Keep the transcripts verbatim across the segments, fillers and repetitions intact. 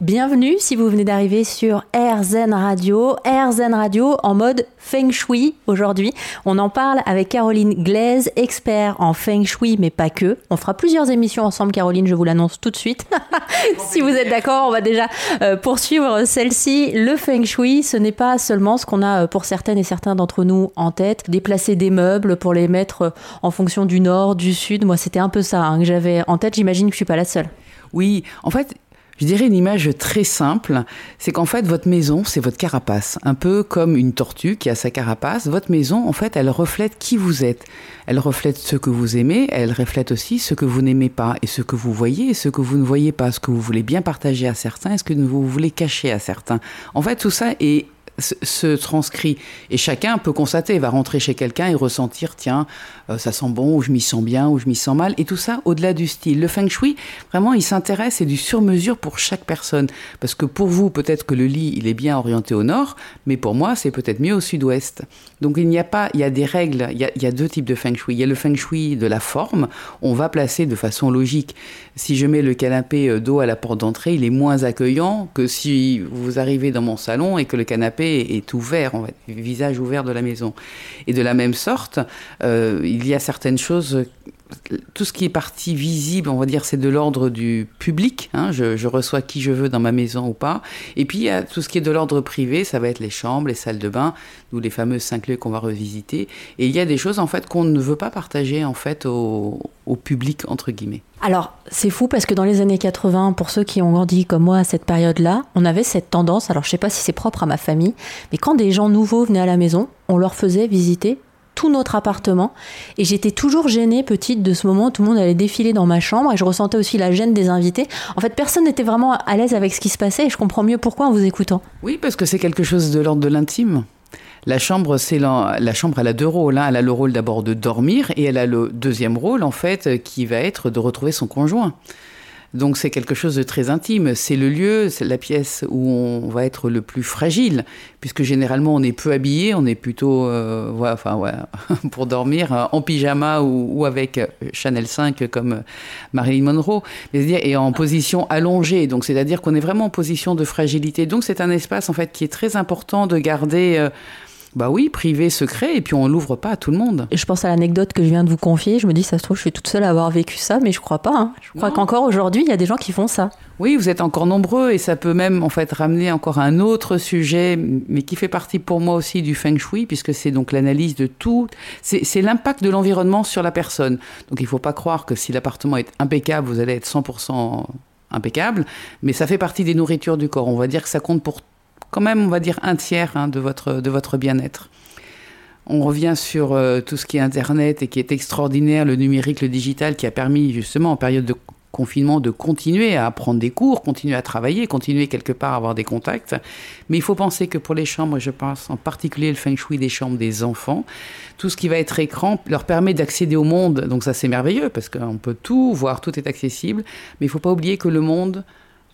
Bienvenue si vous venez d'arriver sur AirZen Radio. AirZen Radio en mode Feng Shui aujourd'hui. On en parle avec Caroline Gleize, expert en Feng Shui, mais pas que. On fera plusieurs émissions ensemble, Caroline, je vous l'annonce tout de suite. Si vous êtes d'accord, on va déjà poursuivre celle-ci. Le Feng Shui, ce n'est pas seulement ce qu'on a pour certaines et certains d'entre nous en tête. Déplacer des meubles pour les mettre en fonction du nord, du sud. Moi, c'était un peu ça hein, que j'avais en tête. J'imagine que je ne suis pas la seule. Oui, en fait... Je dirais une image très simple, c'est qu'en fait, votre maison, c'est votre carapace. Un peu comme une tortue qui a sa carapace. Votre maison, en fait, elle reflète qui vous êtes. Elle reflète ce que vous aimez, elle reflète aussi ce que vous n'aimez pas, et ce que vous voyez, et ce que vous ne voyez pas, ce que vous voulez bien partager à certains, et ce que vous voulez cacher à certains. En fait, tout ça est... se transcrit. Et chacun peut constater, va rentrer chez quelqu'un et ressentir, tiens, euh, ça sent bon, ou je m'y sens bien, ou je m'y sens mal. Et tout ça, au-delà du style. Le Feng Shui, vraiment, il s'intéresse, c'est du sur-mesure pour chaque personne. Parce que pour vous, peut-être que le lit, il est bien orienté au nord, mais pour moi, c'est peut-être mieux au sud-ouest. Donc, il n'y a pas, il y a des règles, il y a, il y a deux types de Feng Shui. Il y a le Feng Shui de la forme, on va placer de façon logique. Si je mets le canapé dos à la porte d'entrée, il est moins accueillant que si vous arrivez dans mon salon et que le canapé est ouvert, en fait, visage ouvert de la maison. Et de la même sorte, euh, il y a certaines choses... Tout ce qui est partie visible, on va dire, c'est de l'ordre du public. Hein, je, je reçois qui je veux dans ma maison ou pas. Et puis, il y a tout ce qui est de l'ordre privé. Ça va être les chambres, les salles de bain, ou les fameuses cinq lieux qu'on va revisiter. Et il y a des choses, en fait, qu'on ne veut pas partager, en fait, au, au public, entre guillemets. Alors, c'est fou parce que dans les années quatre-vingts, pour ceux qui ont grandi comme moi à cette période-là, on avait cette tendance, alors je ne sais pas si c'est propre à ma famille, mais quand des gens nouveaux venaient à la maison, on leur faisait visiter tout notre appartement, et j'étais toujours gênée petite de ce moment où tout le monde allait défiler dans ma chambre, et je ressentais aussi la gêne des invités. En fait, personne n'était vraiment à l'aise avec ce qui se passait, et je comprends mieux pourquoi en vous écoutant. Oui, parce que c'est quelque chose de l'ordre de l'intime. La chambre, c'est la, la chambre, elle a deux rôles. Hein. Elle a le rôle d'abord de dormir, et elle a le deuxième rôle, en fait, qui va être de retrouver son conjoint. Donc c'est quelque chose de très intime, c'est le lieu, c'est la pièce où on va être le plus fragile, puisque généralement on est peu habillé, on est plutôt, euh, ouais, enfin ouais, pour dormir, en pyjama ou, ou avec Chanel cinq comme Marilyn Monroe, et en position allongée, donc c'est-à-dire qu'on est vraiment en position de fragilité. Donc c'est un espace en fait qui est très important de garder... Euh, Bah oui, privé, secret, et puis on l'ouvre pas à tout le monde. Je pense à l'anecdote que je viens de vous confier, je me dis, ça se trouve, je suis toute seule à avoir vécu ça, mais je crois pas. Hein. Je crois non. qu'encore aujourd'hui, il y a des gens qui font ça. Oui, vous êtes encore nombreux, et ça peut même en fait ramener encore un autre sujet, mais qui fait partie pour moi aussi du Feng Shui, puisque c'est donc l'analyse de tout, c'est, c'est l'impact de l'environnement sur la personne. Donc il faut pas croire que si l'appartement est impeccable, vous allez être cent pour cent impeccable, mais ça fait partie des nourritures du corps. On va dire que ça compte pour quand même, on va dire un tiers hein, de votre, de votre bien-être. On revient sur euh, tout ce qui est Internet et qui est extraordinaire, le numérique, le digital, qui a permis justement en période de confinement de continuer à prendre des cours, continuer à travailler, continuer quelque part à avoir des contacts. Mais il faut penser que pour les chambres, je pense en particulier le Feng Shui des chambres des enfants, tout ce qui va être écran leur permet d'accéder au monde. Donc ça, c'est merveilleux parce qu'on peut tout voir, tout est accessible. Mais il ne faut pas oublier que le monde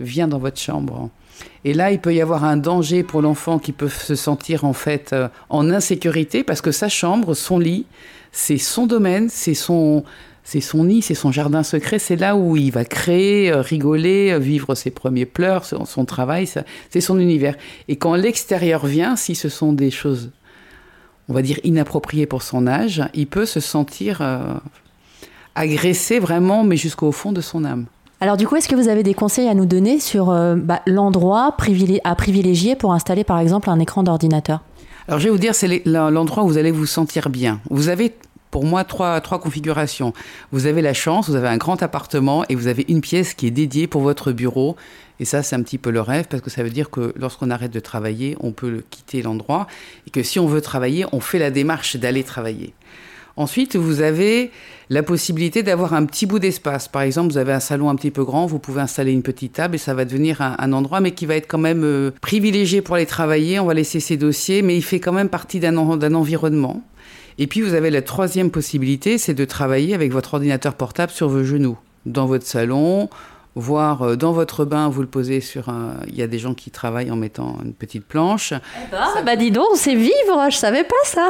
vient dans votre chambre. Et là, il peut y avoir un danger pour l'enfant qui peut se sentir en fait euh, en insécurité parce que sa chambre, son lit, c'est son domaine, c'est son, c'est son nid, c'est son jardin secret. C'est là où il va créer, euh, rigoler, vivre ses premiers pleurs, son, son travail, ça, c'est son univers. Et quand l'extérieur vient, si ce sont des choses, on va dire, inappropriées pour son âge, il peut se sentir euh, agressé vraiment, mais jusqu'au fond de son âme. Alors du coup, est-ce que vous avez des conseils à nous donner sur euh, bah, l'endroit privilé- à privilégier pour installer par exemple un écran d'ordinateur ? Alors je vais vous dire, c'est les, l'endroit où vous allez vous sentir bien. Vous avez pour moi trois, trois configurations. Vous avez la chance, vous avez un grand appartement et vous avez une pièce qui est dédiée pour votre bureau. Et ça, c'est un petit peu le rêve parce que ça veut dire que lorsqu'on arrête de travailler, on peut quitter l'endroit et que si on veut travailler, on fait la démarche d'aller travailler. Ensuite, vous avez la possibilité d'avoir un petit bout d'espace. Par exemple, vous avez un salon un petit peu grand, vous pouvez installer une petite table et ça va devenir un, un endroit, mais qui va être quand même euh, privilégié pour aller travailler. On va laisser ses dossiers, mais il fait quand même partie d'un, d'un environnement. Et puis, vous avez la troisième possibilité, c'est de travailler avec votre ordinateur portable sur vos genoux, dans votre salon, voire dans votre bain, vous le posez sur un... Il y a des gens qui travaillent en mettant une petite planche. Eh ben, ça... bah dis donc, c'est vivre, je savais pas ça.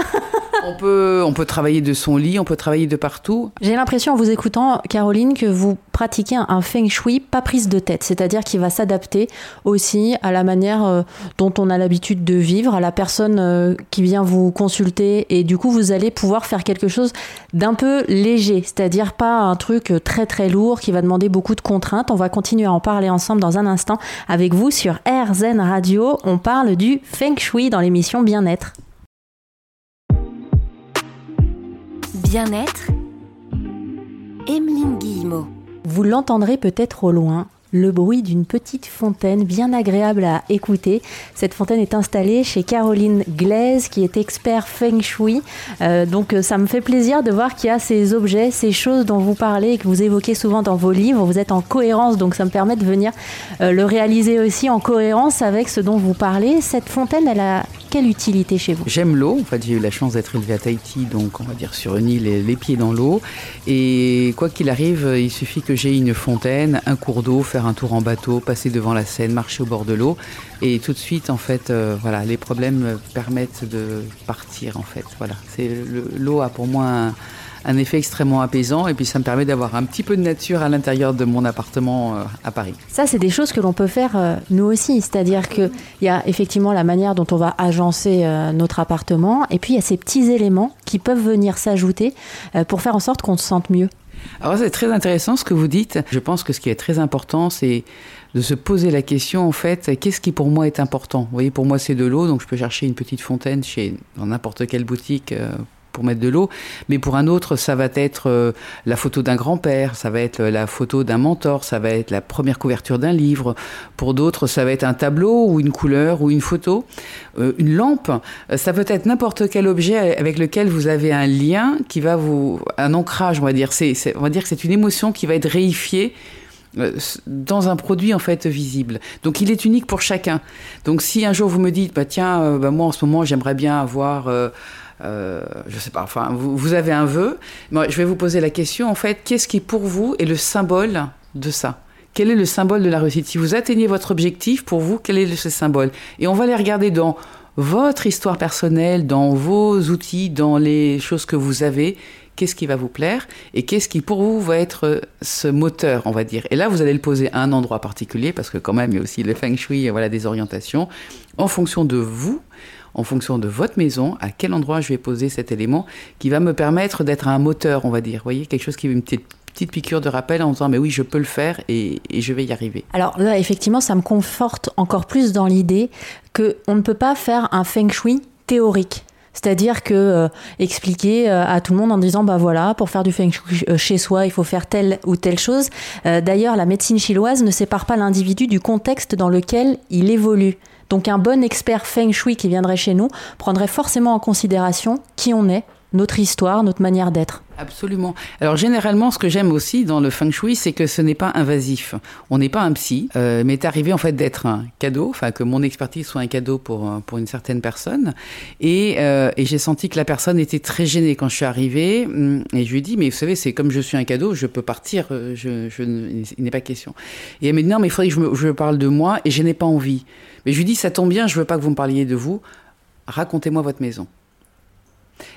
on, peut, on peut travailler de son lit, on peut travailler de partout. J'ai l'impression en vous écoutant, Caroline, que vous pratiquez un Feng Shui pas prise de tête, c'est-à-dire qu'il va s'adapter aussi à la manière dont on a l'habitude de vivre, à la personne qui vient vous consulter, et du coup vous allez pouvoir faire quelque chose d'un peu léger, c'est-à-dire pas un truc très très lourd qui va demander beaucoup de contraintes. On va continuer à en parler ensemble dans un instant avec vous sur AirZen Radio. On parle du Feng Shui dans l'émission Bien-être. Bien-être, Emeline Guillemot. Vous l'entendrez peut-être au loin, le bruit d'une petite fontaine bien agréable à écouter. Cette fontaine est installée chez Caroline Gleize, qui est expert Feng Shui. Euh, donc ça me fait plaisir de voir qu'il y a ces objets, ces choses dont vous parlez et que vous évoquez souvent dans vos livres. Vous êtes en cohérence, donc ça me permet de venir euh, le réaliser aussi en cohérence avec ce dont vous parlez. Cette fontaine, elle a quelle utilité chez vous ? J'aime l'eau. En fait, j'ai eu la chance d'être élevée à Tahiti, donc on va dire sur une île, les pieds dans l'eau. Et quoi qu'il arrive, il suffit que j'ai une fontaine, un cours d'eau, faire un tour en bateau, passer devant la Seine, marcher au bord de l'eau, et tout de suite en fait euh, voilà, les problèmes permettent de partir en fait. Voilà, c'est le, l'eau a pour moi un, un effet extrêmement apaisant, et puis ça me permet d'avoir un petit peu de nature à l'intérieur de mon appartement euh, à Paris. Ça, c'est des choses que l'on peut faire euh, nous aussi, c'est-à-dire que il y a effectivement la manière dont on va agencer euh, notre appartement, et puis il y a ces petits éléments qui peuvent venir s'ajouter euh, pour faire en sorte qu'on se sente mieux. Alors c'est très intéressant ce que vous dites. Je pense que ce qui est très important, c'est de se poser la question, en fait, qu'est-ce qui pour moi est important ? Vous voyez, pour moi c'est de l'eau, donc je peux chercher une petite fontaine chez, dans n'importe quelle boutique euh, pour mettre de l'eau. Mais pour un autre, ça va être euh, la photo d'un grand-père, ça va être la photo d'un mentor, ça va être la première couverture d'un livre. Pour d'autres, ça va être un tableau ou une couleur ou une photo, euh, une lampe. Ça peut être n'importe quel objet avec lequel vous avez un lien qui va vous... un ancrage, on va dire. C'est, c'est, on va dire que c'est une émotion qui va être réifiée dans un produit en fait visible. Donc il est unique pour chacun. Donc si un jour vous me dites bah tiens euh, bah moi en ce moment j'aimerais bien avoir euh, euh, je sais pas, enfin vous, vous avez un vœu, moi je vais vous poser la question en fait, qu'est-ce qui pour vous est le symbole de ça ? Quel est le symbole de la réussite ? Si vous atteignez votre objectif, pour vous, quel est ce symbole ? Et on va les regarder dans votre histoire personnelle, dans vos outils, dans les choses que vous avez. Qu'est-ce qui va vous plaire et qu'est-ce qui pour vous va être ce moteur, on va dire. Et là, vous allez le poser à un endroit particulier parce que quand même, il y a aussi le Feng Shui, voilà, des orientations. En fonction de vous, en fonction de votre maison, à quel endroit je vais poser cet élément qui va me permettre d'être un moteur, on va dire. Vous voyez, quelque chose qui est une petite... petite piqûre de rappel en disant mais oui je peux le faire et, et je vais y arriver. Alors là effectivement ça me conforte encore plus dans l'idée qu'on ne peut pas faire un Feng Shui théorique. C'est-à-dire que euh, expliquer euh, à tout le monde en disant bah voilà, pour faire du Feng Shui euh, chez soi, il faut faire telle ou telle chose. Euh, d'ailleurs la médecine chinoise ne sépare pas l'individu du contexte dans lequel il évolue. Donc un bon expert Feng Shui qui viendrait chez nous prendrait forcément en considération qui on est, notre histoire, notre manière d'être. Absolument. Alors généralement, ce que j'aime aussi dans le Feng Shui, c'est que ce n'est pas invasif. On n'est pas un psy, euh, mais est arrivé en fait d'être un cadeau, enfin que mon expertise soit un cadeau pour pour une certaine personne. Et, euh, et j'ai senti que la personne était très gênée quand je suis arrivée. Et je lui ai dit, mais vous savez, c'est comme je suis un cadeau, je peux partir, je, je, il n'est pas question. Et elle m'a dit, non, mais il faudrait que je, me, je parle de moi, et je n'ai pas envie. Mais je lui ai dit, ça tombe bien, je veux pas que vous me parliez de vous. Racontez-moi votre maison.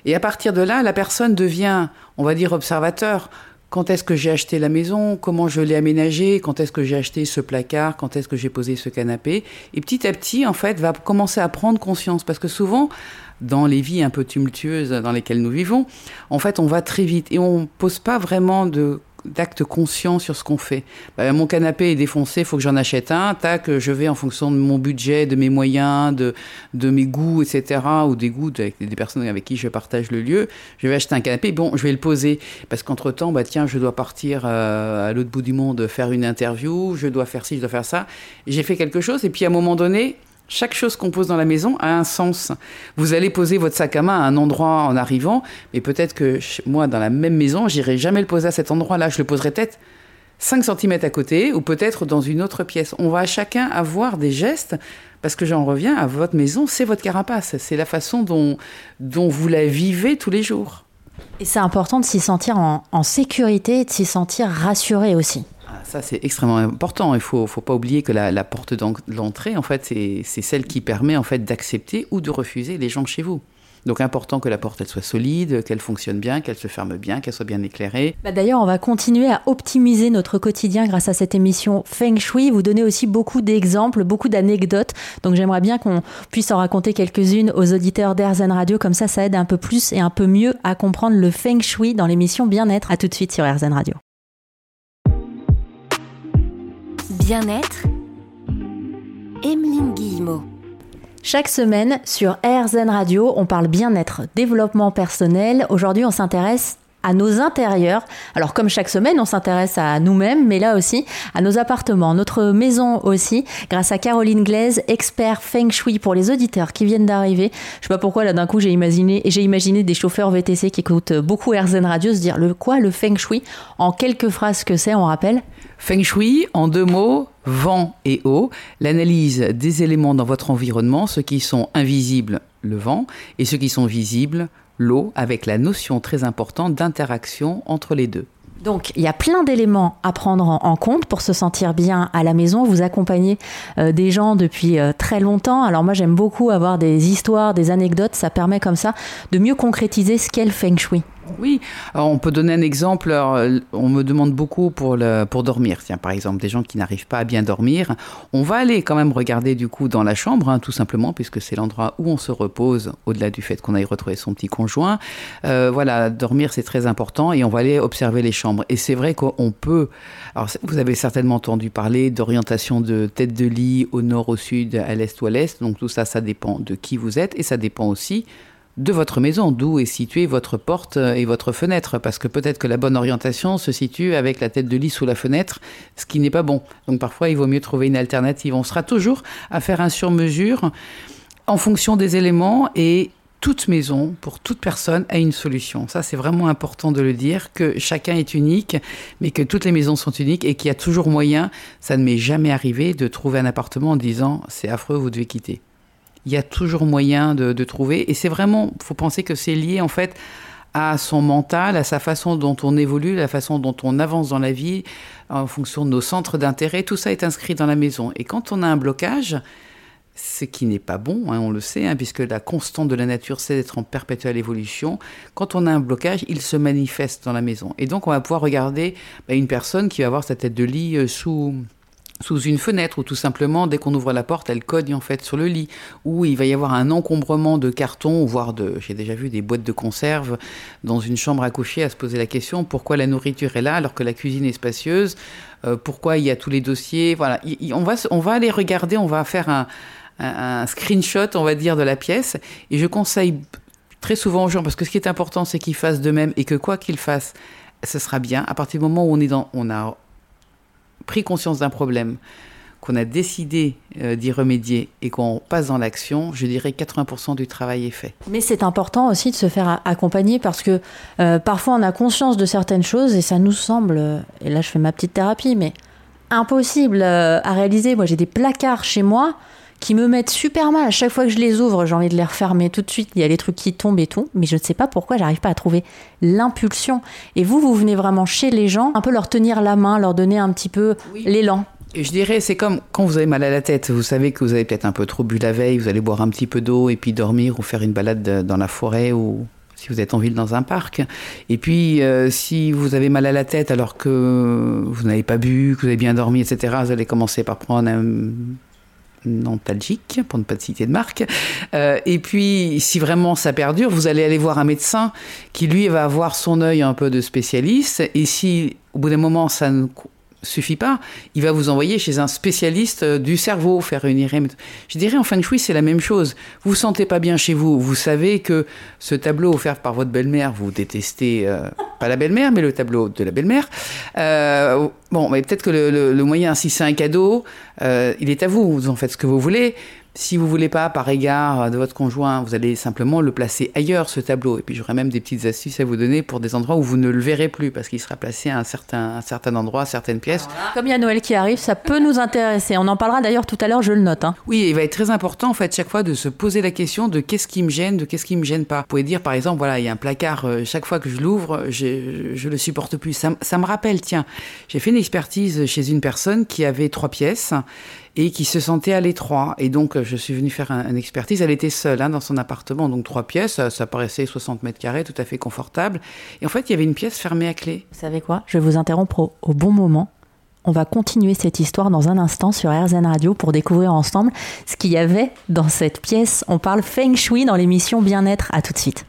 Et à partir de là, la personne devient, on va dire, observateur. Quand est-ce que j'ai acheté la maison ? Comment je l'ai aménagée ? Quand est-ce que j'ai acheté ce placard ? Quand est-ce que j'ai posé ce canapé ? Et petit à petit, en fait, va commencer à prendre conscience. Parce que souvent, dans les vies un peu tumultueuses dans lesquelles nous vivons, en fait, on va très vite. Et on ne pose pas vraiment de... d'actes conscients sur ce qu'on fait. Ben, mon canapé est défoncé, il faut que j'en achète un, tac, je vais en fonction de mon budget, de mes moyens, de, de mes goûts, et cetera, ou des goûts de, des personnes avec qui je partage le lieu, je vais acheter un canapé, bon, je vais le poser, parce qu'entre-temps, ben, tiens, je dois partir euh, à l'autre bout du monde faire une interview, je dois faire ci, je dois faire ça, j'ai fait quelque chose, et puis à un moment donné, chaque chose qu'on pose dans la maison a un sens. Vous allez poser votre sac à main à un endroit en arrivant, mais peut-être que moi, dans la même maison, j'irai jamais le poser à cet endroit-là. Je le poserai peut-être cinq centimètres à côté ou peut-être dans une autre pièce. On va chacun avoir des gestes parce que j'en reviens à votre maison, c'est votre carapace. C'est la façon dont, dont vous la vivez tous les jours. Et c'est important de s'y sentir en, en sécurité et de s'y sentir rassuré aussi. ça, c'est extrêmement important. Il faut, faut pas oublier que la, la porte d'entrée, en fait, c'est, c'est celle qui permet en fait d'accepter ou de refuser les gens chez vous. Donc, important que la porte, elle soit solide, qu'elle fonctionne bien, qu'elle se ferme bien, qu'elle soit bien éclairée. Bah d'ailleurs, on va continuer à optimiser notre quotidien grâce à cette émission Feng Shui. Vous donnez aussi beaucoup d'exemples, beaucoup d'anecdotes. Donc, j'aimerais bien qu'on puisse en raconter quelques-unes aux auditeurs d'AirZen Radio. Comme ça, ça aide un peu plus et un peu mieux à comprendre le Feng Shui dans l'émission Bien-être. À tout de suite sur AirZen Radio. Bien-être, Emeline Guillemot. Chaque semaine, sur AirZen Radio, on parle bien-être, développement personnel. Aujourd'hui, on s'intéresse à nos intérieurs. Alors, comme chaque semaine, on s'intéresse à nous-mêmes, mais là aussi, à nos appartements, notre maison aussi, grâce à Caroline Gleize, expert Feng Shui pour les auditeurs qui viennent d'arriver. Je sais pas pourquoi, là, d'un coup, j'ai imaginé, j'ai imaginé des chauffeurs V T C qui écoutent beaucoup AirZen Radio se dire, le quoi, le Feng Shui? En quelques phrases que c'est, on rappelle? Feng Shui, en deux mots, vent et eau, l'analyse des éléments dans votre environnement, ceux qui sont invisibles, le vent, et ceux qui sont visibles, l'eau, avec la notion très importante d'interaction entre les deux. Donc, il y a plein d'éléments à prendre en compte pour se sentir bien à la maison. Vous accompagnez euh, des gens depuis euh, très longtemps. Alors moi, j'aime beaucoup avoir des histoires, des anecdotes. Ça permet comme ça de mieux concrétiser ce qu'est le Feng Shui. Oui, alors on peut donner un exemple. Alors, on me demande beaucoup pour, le, pour dormir. Tiens, par exemple, des gens qui n'arrivent pas à bien dormir. On va aller quand même regarder du coup dans la chambre, hein, tout simplement, puisque c'est l'endroit où on se repose, au-delà du fait qu'on aille retrouver son petit conjoint. Euh, voilà, dormir, c'est très important et on va aller observer les chambres. Et c'est vrai qu'on peut... Alors, vous avez certainement entendu parler d'orientation de tête de lit au nord, au sud, à l'est ou à l'est. Donc tout ça, ça dépend de qui vous êtes et ça dépend aussi de votre maison, d'où est située votre porte et votre fenêtre, parce que peut-être que la bonne orientation se situe avec la tête de lit sous la fenêtre, ce qui n'est pas bon. Donc parfois, il vaut mieux trouver une alternative. On sera toujours à faire un sur-mesure en fonction des éléments et toute maison, pour toute personne, a une solution. Ça, c'est vraiment important de le dire, que chacun est unique, mais que toutes les maisons sont uniques et qu'il y a toujours moyen. Ça ne m'est jamais arrivé de trouver un appartement en disant « c'est affreux, vous devez quitter ». Il y a toujours moyen de, de trouver. Et c'est vraiment, il faut penser que c'est lié en fait à son mental, à sa façon dont on évolue, la façon dont on avance dans la vie, en fonction de nos centres d'intérêt. Tout ça est inscrit dans la maison. Et quand on a un blocage, ce qui n'est pas bon, hein, on le sait, hein, puisque la constante de la nature, c'est d'être en perpétuelle évolution. Quand on a un blocage, il se manifeste dans la maison. Et donc, on va pouvoir regarder bah, une personne qui va avoir sa tête de lit sous... sous une fenêtre, ou tout simplement, dès qu'on ouvre la porte, elle cogne en fait sur le lit, où il va y avoir un encombrement de cartons, voire de, j'ai déjà vu des boîtes de conserve dans une chambre à coucher, à se poser la question, pourquoi la nourriture est là alors que la cuisine est spacieuse, euh, pourquoi il y a tous les dossiers, voilà, il, il, on va, on va aller regarder, on va faire un, un, un screenshot, on va dire, de la pièce, et je conseille très souvent aux gens, parce que ce qui est important, c'est qu'ils fassent de même, et que quoi qu'ils fassent, ce sera bien, à partir du moment où on est dans, on a pris conscience d'un problème, qu'on a décidé euh, d'y remédier et qu'on passe dans l'action, je dirais quatre-vingts pour cent du travail est fait. Mais c'est important aussi de se faire accompagner parce que euh, parfois on a conscience de certaines choses et ça nous semble, et là je fais ma petite thérapie, mais impossible euh, à réaliser. Moi j'ai des placards chez moi qui me mettent super mal. À chaque fois que je les ouvre, j'ai envie de les refermer tout de suite. Il y a des trucs qui tombent et tout, mais je ne sais pas pourquoi, j'arrive pas à trouver l'impulsion. Et vous, vous venez vraiment chez les gens, un peu leur tenir la main, leur donner un petit peu oui. l'élan. Je dirais, c'est comme quand vous avez mal à la tête, vous savez que vous avez peut-être un peu trop bu la veille, vous allez boire un petit peu d'eau et puis dormir ou faire une balade dans la forêt ou... si vous êtes en ville dans un parc. Et puis, euh, si vous avez mal à la tête alors que vous n'avez pas bu, que vous avez bien dormi, et cetera, vous allez commencer par prendre un... Nantalgique, pour ne pas citer de marque. Euh, et puis, si vraiment ça perdure, vous allez aller voir un médecin qui, lui, va avoir son œil un peu de spécialiste. Et si, au bout d'un moment, ça ne suffit pas, il va vous envoyer chez un spécialiste du cerveau, faire une I R M. Je dirais, en Feng Shui, c'est la même chose. Vous ne vous sentez pas bien chez vous. Vous savez que ce tableau offert par votre belle-mère, vous détestez... Euh, pas la belle-mère, mais le tableau de la belle-mère. Euh, bon, mais peut-être que le, le, le moyen, si c'est un cadeau, euh, il est à vous. Vous en faites ce que vous voulez. Si vous ne voulez pas, par égard de votre conjoint, vous allez simplement le placer ailleurs, ce tableau. Et puis j'aurai même des petites astuces à vous donner pour des endroits où vous ne le verrez plus, parce qu'il sera placé à un certain, un certain endroit, à certaines pièces. Comme il y a Noël qui arrive, ça peut nous intéresser. On en parlera d'ailleurs tout à l'heure, je le note. Hein. Oui, il va être très important, en fait, chaque fois, de se poser la question de qu'est-ce qui me gêne, de qu'est-ce qui ne me gêne pas. Vous pouvez dire, par exemple, voilà, il y a un placard, euh, chaque fois que je l'ouvre, je, je le supporte plus. Ça, ça me rappelle, tiens, j'ai fait une expertise chez une personne qui avait trois pièces, et qui se sentait à l'étroit. Et donc, je suis venue faire un, une expertise. Elle était seule hein, dans son appartement, donc trois pièces. Ça, ça paraissait soixante mètres carrés, tout à fait confortable. Et en fait, il y avait une pièce fermée à clé. Vous savez quoi ? Je vais vous interrompre au, au bon moment. On va continuer cette histoire dans un instant sur AirZen Radio pour découvrir ensemble ce qu'il y avait dans cette pièce. On parle Feng Shui dans l'émission Bien-être. À tout de suite.